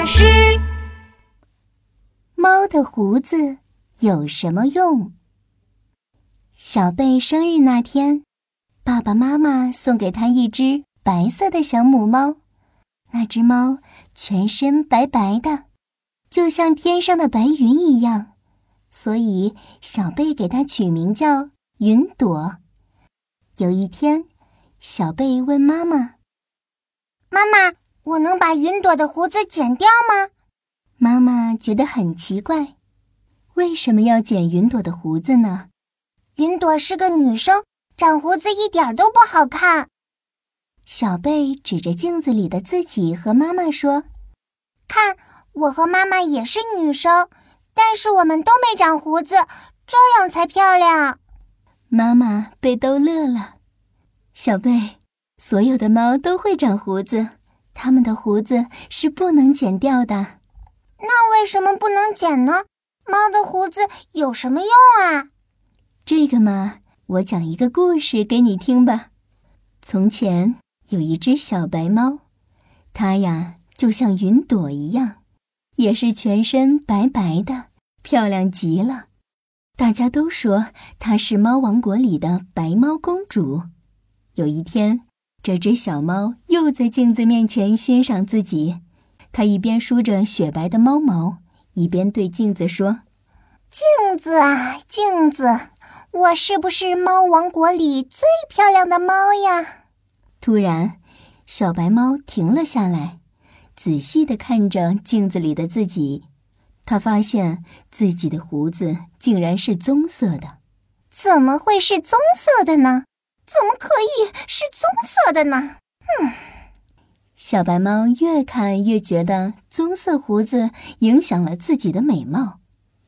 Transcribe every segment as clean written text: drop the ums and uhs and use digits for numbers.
老师，猫的胡子有什么用？小贝生日那天，爸爸妈妈送给他一只白色的小母猫。那只猫全身白白的，就像天上的白云一样，所以小贝给它取名叫云朵。有一天，小贝问妈妈：妈妈，我能把云朵的胡子剪掉吗？妈妈觉得很奇怪，为什么要剪云朵的胡子呢？云朵是个女生，长胡子一点都不好看。小贝指着镜子里的自己和妈妈说：看，我和妈妈也是女生，但是我们都没长胡子，这样才漂亮。妈妈被逗乐了。小贝，所有的猫都会长胡子，它们的胡子是不能剪掉的。那为什么不能剪呢？猫的胡子有什么用啊？这个嘛，我讲一个故事给你听吧。从前有一只小白猫，它呀就像云朵一样，也是全身白白的，漂亮极了。大家都说它是猫王国里的白猫公主。有一天，这只小猫又在镜子面前欣赏自己，它一边梳着雪白的猫毛，一边对镜子说：镜子啊，镜子，我是不是猫王国里最漂亮的猫呀？突然，小白猫停了下来，仔细地看着镜子里的自己，它发现自己的胡子竟然是棕色的。怎么会是棕色的呢？怎么可以是棕色的呢？小白猫越看越觉得棕色胡子影响了自己的美貌，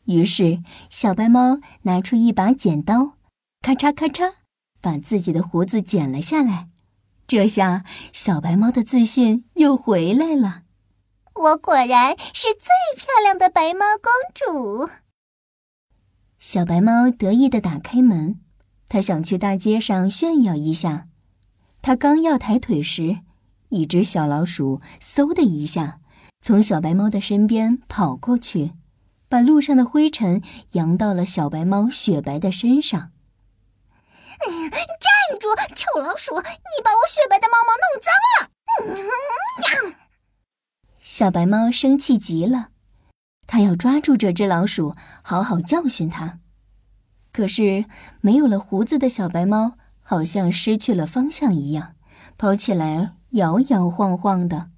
于是小白猫拿出一把剪刀，咔嚓咔嚓，把自己的胡子剪了下来。这下小白猫的自信又回来了。我果然是最漂亮的白猫公主。小白猫得意地打开门，他想去大街上炫耀一下，他刚要抬腿时，一只小老鼠嗖的一下从小白猫的身边跑过去，把路上的灰尘扬到了小白猫雪白的身上。站住，臭老鼠，你把我雪白的毛毛弄脏了！小白猫生气极了，他要抓住这只老鼠，好好教训它。可是没有了胡子的小白猫好像失去了方向一样，跑起来摇摇晃晃的，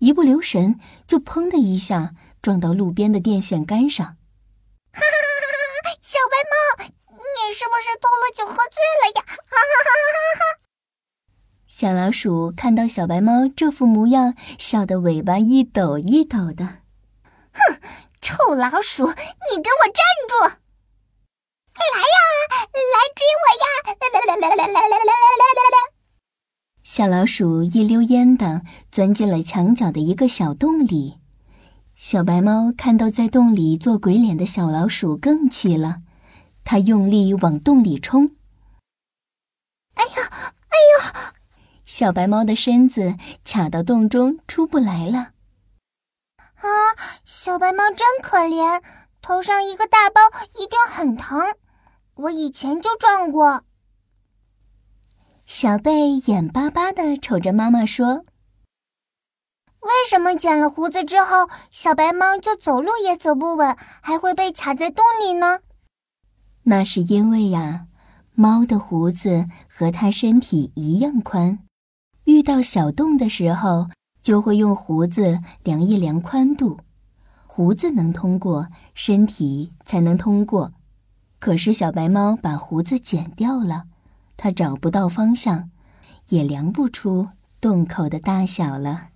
一不留神就砰的一下撞到路边的电线杆上。哈哈哈哈！小白猫，你是不是偷了酒喝醉了呀？哈哈哈哈！小老鼠看到小白猫这副模样，笑得尾巴一抖一抖的。哼，臭老鼠，你给我站住！来呀，来追我呀！来！小老鼠一溜烟的钻进了墙角的一个小洞里。小白猫看到在洞里做鬼脸的小老鼠更气了，它用力往洞里冲。哎呀，哎呀！小白猫的身子卡到洞中出不来了。啊，小白猫真可怜，头上一个大包一定很疼。我以前就撞过。小贝眼巴巴地瞅着妈妈说：为什么剪了胡子之后，小白猫就走路也走不稳，还会被卡在洞里呢？那是因为呀，猫的胡子和它身体一样宽，遇到小洞的时候，就会用胡子量一量宽度，胡子能通过，身体才能通过。可是小白猫把胡子剪掉了，它找不到方向，也量不出洞口的大小了。